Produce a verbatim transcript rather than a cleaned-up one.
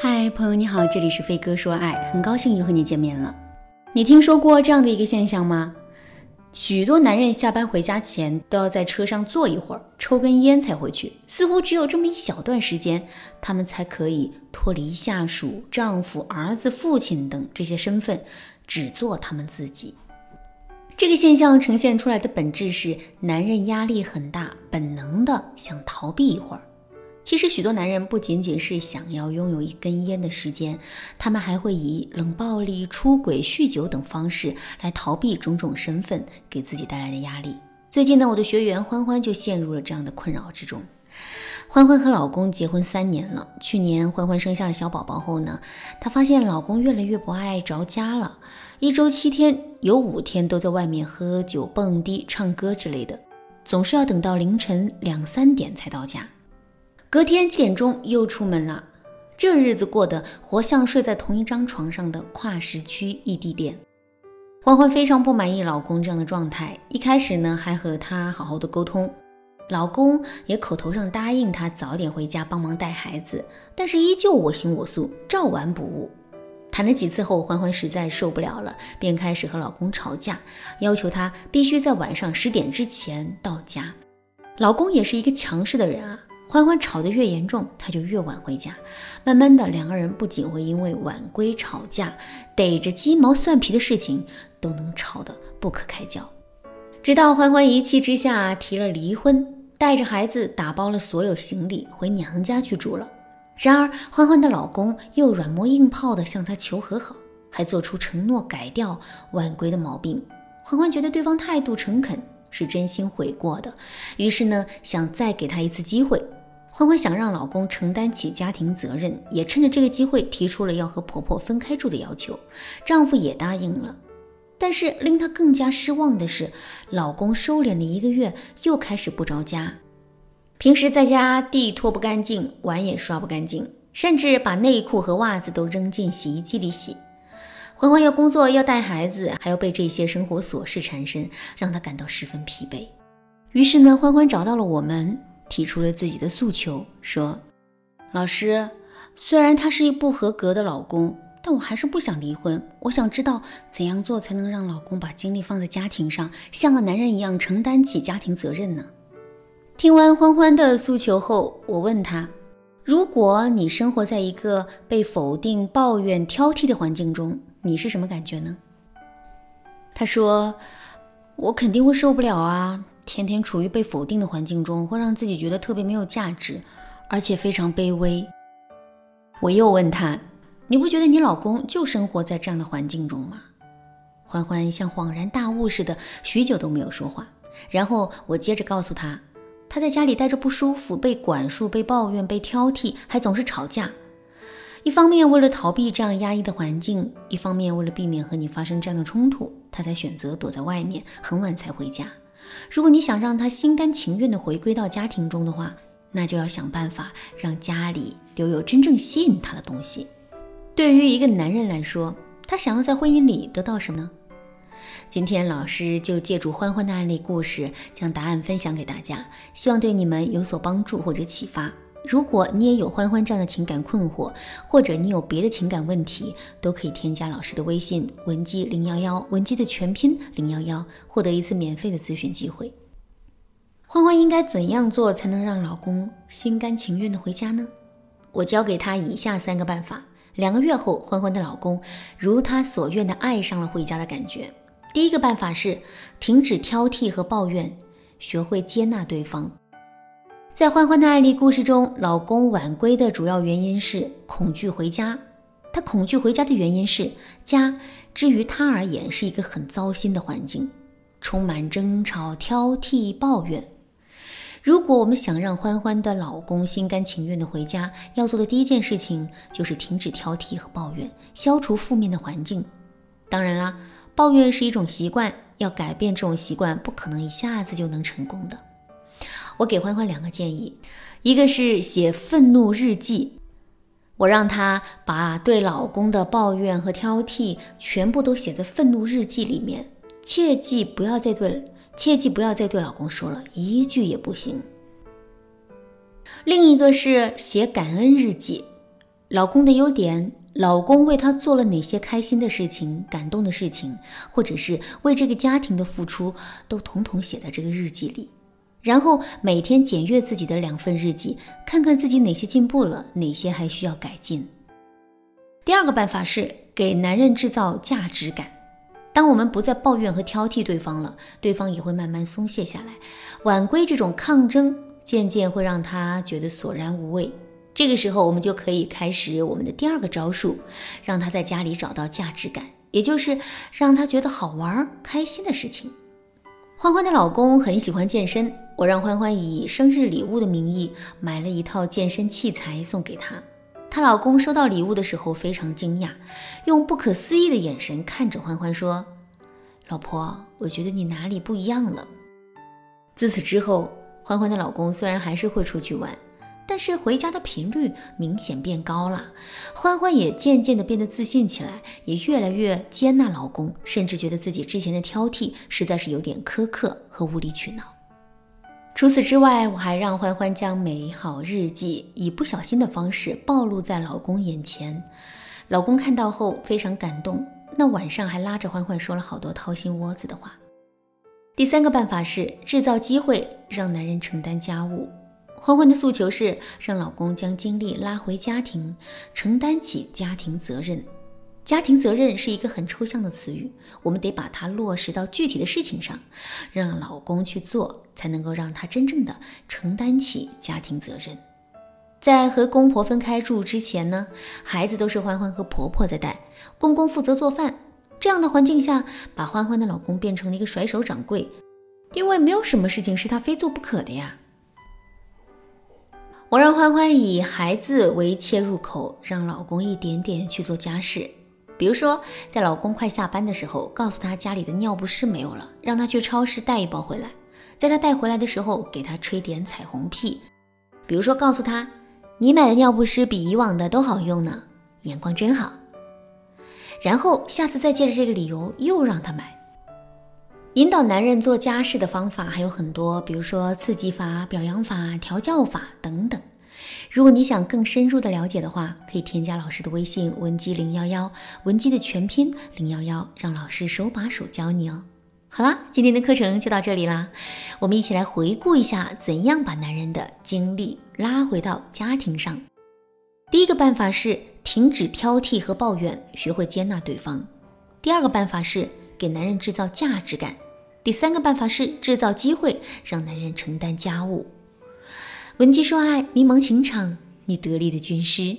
嗨，朋友你好，这里是飞哥说爱，很高兴又和你见面了。你听说过这样的一个现象吗？许多男人下班回家前都要在车上坐一会儿，抽根烟才回去，似乎只有这么一小段时间，他们才可以脱离下属、丈夫、儿子、父亲等这些身份，只做他们自己。这个现象呈现出来的本质是，男人压力很大，本能的想逃避一会儿。其实许多男人不仅仅是想要拥有一根烟的时间，他们还会以冷暴力、出轨、酗酒等方式来逃避种种身份给自己带来的压力。最近呢，我的学员欢欢就陷入了这样的困扰之中。欢欢和老公结婚三年了，去年欢欢生下了小宝宝后呢，她发现老公越来越不爱着家了，一周七天有五天都在外面喝酒、蹦迪、唱歌之类的，总是要等到凌晨两三点才到家。隔天七点钟又出门了，这日子过得活像睡在同一张床上的跨时区异地恋。欢欢非常不满意老公这样的状态，一开始呢还和他好好的沟通，老公也口头上答应他早点回家帮忙带孩子，但是依旧我行我素，照完不误。谈了几次后，欢欢实在受不了了，便开始和老公吵架，要求他必须在晚上十点之前到家。老公也是一个强势的人啊，欢欢吵得越严重，他就越晚回家。慢慢的，两个人不仅会因为晚归吵架，逮着鸡毛蒜皮的事情都能吵得不可开交。直到欢欢一气之下提了离婚，带着孩子打包了所有行李回娘家去住了。然而，欢欢的老公又软磨硬泡的向她求和好，还做出承诺改掉晚归的毛病。欢欢觉得对方态度诚恳，是真心悔过的，于是呢，想再给他一次机会。欢欢想让老公承担起家庭责任，也趁着这个机会提出了要和婆婆分开住的要求，丈夫也答应了。但是令她更加失望的是，老公收敛了一个月，又开始不着家。平时在家地拖不干净，碗也刷不干净，甚至把内裤和袜子都扔进洗衣机里洗。欢欢要工作，要带孩子，还要被这些生活琐事缠身，让她感到十分疲惫。于是呢，欢欢找到了我们，提出了自己的诉求，说：老师，虽然他是不合格的老公，但我还是不想离婚，我想知道怎样做才能让老公把精力放在家庭上，像个男人一样承担起家庭责任呢？听完欢欢的诉求后，我问他：如果你生活在一个被否定、抱怨、挑剔的环境中，你是什么感觉呢？他说：我肯定会受不了啊，天天处于被否定的环境中，会让自己觉得特别没有价值，而且非常卑微。我又问他：你不觉得你老公就生活在这样的环境中吗？欢欢像恍然大悟似的，许久都没有说话。然后我接着告诉他，他在家里待着不舒服，被管束、被抱怨、被挑剔，还总是吵架。一方面为了逃避这样压抑的环境，一方面为了避免和你发生这样的冲突，他才选择躲在外面，很晚才回家。如果你想让他心甘情愿地回归到家庭中的话，那就要想办法让家里留有真正吸引他的东西。对于一个男人来说，他想要在婚姻里得到什么呢？今天老师就借助欢欢的案例故事，将答案分享给大家，希望对你们有所帮助或者启发。如果你也有欢欢这样的情感困惑，或者你有别的情感问题，都可以添加老师的微信文姬零一一，文姬的全拼零一一，获得一次免费的咨询机会。欢欢应该怎样做才能让老公心甘情愿的回家呢？我教给她以下三个办法。两个月后，欢欢的老公如她所愿的爱上了回家的感觉。第一个办法是停止挑剔和抱怨，学会接纳对方。在欢欢的案例故事中，老公晚归的主要原因是恐惧回家。他恐惧回家的原因是，家之于他而言是一个很糟心的环境，充满争吵、挑剔、抱怨。如果我们想让欢欢的老公心甘情愿的回家，要做的第一件事情就是停止挑剔和抱怨，消除负面的环境。当然啦，抱怨是一种习惯，要改变这种习惯不可能一下子就能成功的。我给欢欢两个建议，一个是写愤怒日记，我让她把对老公的抱怨和挑剔全部都写在愤怒日记里面，切记不要再对切记不要再对老公说了，一句也不行。另一个是写感恩日记，老公的优点，老公为她做了哪些开心的事情、感动的事情，或者是为这个家庭的付出，都统统写在这个日记里。然后每天检阅自己的两份日记，看看自己哪些进步了，哪些还需要改进。第二个办法是给男人制造价值感。当我们不再抱怨和挑剔对方了，对方也会慢慢松懈下来。晚归这种抗争渐渐会让他觉得索然无味。这个时候我们就可以开始我们的第二个招数，让他在家里找到价值感，也就是让他觉得好玩、开心的事情。欢欢的老公很喜欢健身，我让欢欢以生日礼物的名义买了一套健身器材送给她。她老公收到礼物的时候非常惊讶，用不可思议的眼神看着欢欢说：“老婆，我觉得你哪里不一样了。”自此之后，欢欢的老公虽然还是会出去玩，但是回家的频率明显变高了。欢欢也渐渐地变得自信起来，也越来越接纳老公，甚至觉得自己之前的挑剔实在是有点苛刻和无理取闹。除此之外，我还让欢欢将美好日记以不小心的方式暴露在老公眼前，老公看到后非常感动，那晚上还拉着欢欢说了好多掏心窝子的话。第三个办法是制造机会让男人承担家务。欢欢的诉求是让老公将精力拉回家庭，承担起家庭责任。家庭责任是一个很抽象的词语，我们得把它落实到具体的事情上，让老公去做，才能够让他真正的承担起家庭责任。在和公婆分开住之前呢，孩子都是欢欢和婆婆在带，公公负责做饭。这样的环境下，把欢欢的老公变成了一个甩手掌柜，因为没有什么事情是他非做不可的呀。我让欢欢以孩子为切入口，让老公一点点去做家事。比如说，在老公快下班的时候，告诉他家里的尿不湿没有了，让他去超市带一包回来。在他带回来的时候，给他吹点彩虹屁。比如说告诉他，你买的尿不湿比以往的都好用呢，眼光真好。然后下次再借着这个理由又让他买。引导男人做家事的方法还有很多，比如说刺激法、表扬法、调教法等等。如果你想更深入的了解的话，可以添加老师的微信文姬零一一，文姬的全拼零一一，让老师手把手教你哦。好啦，今天的课程就到这里啦，我们一起来回顾一下怎样把男人的精力拉回到家庭上。第一个办法是停止挑剔和抱怨，学会接纳对方。第二个办法是给男人制造价值感。第三个办法是制造机会，让男人承担家务。文姬说爱，迷茫情场，你得力的军师。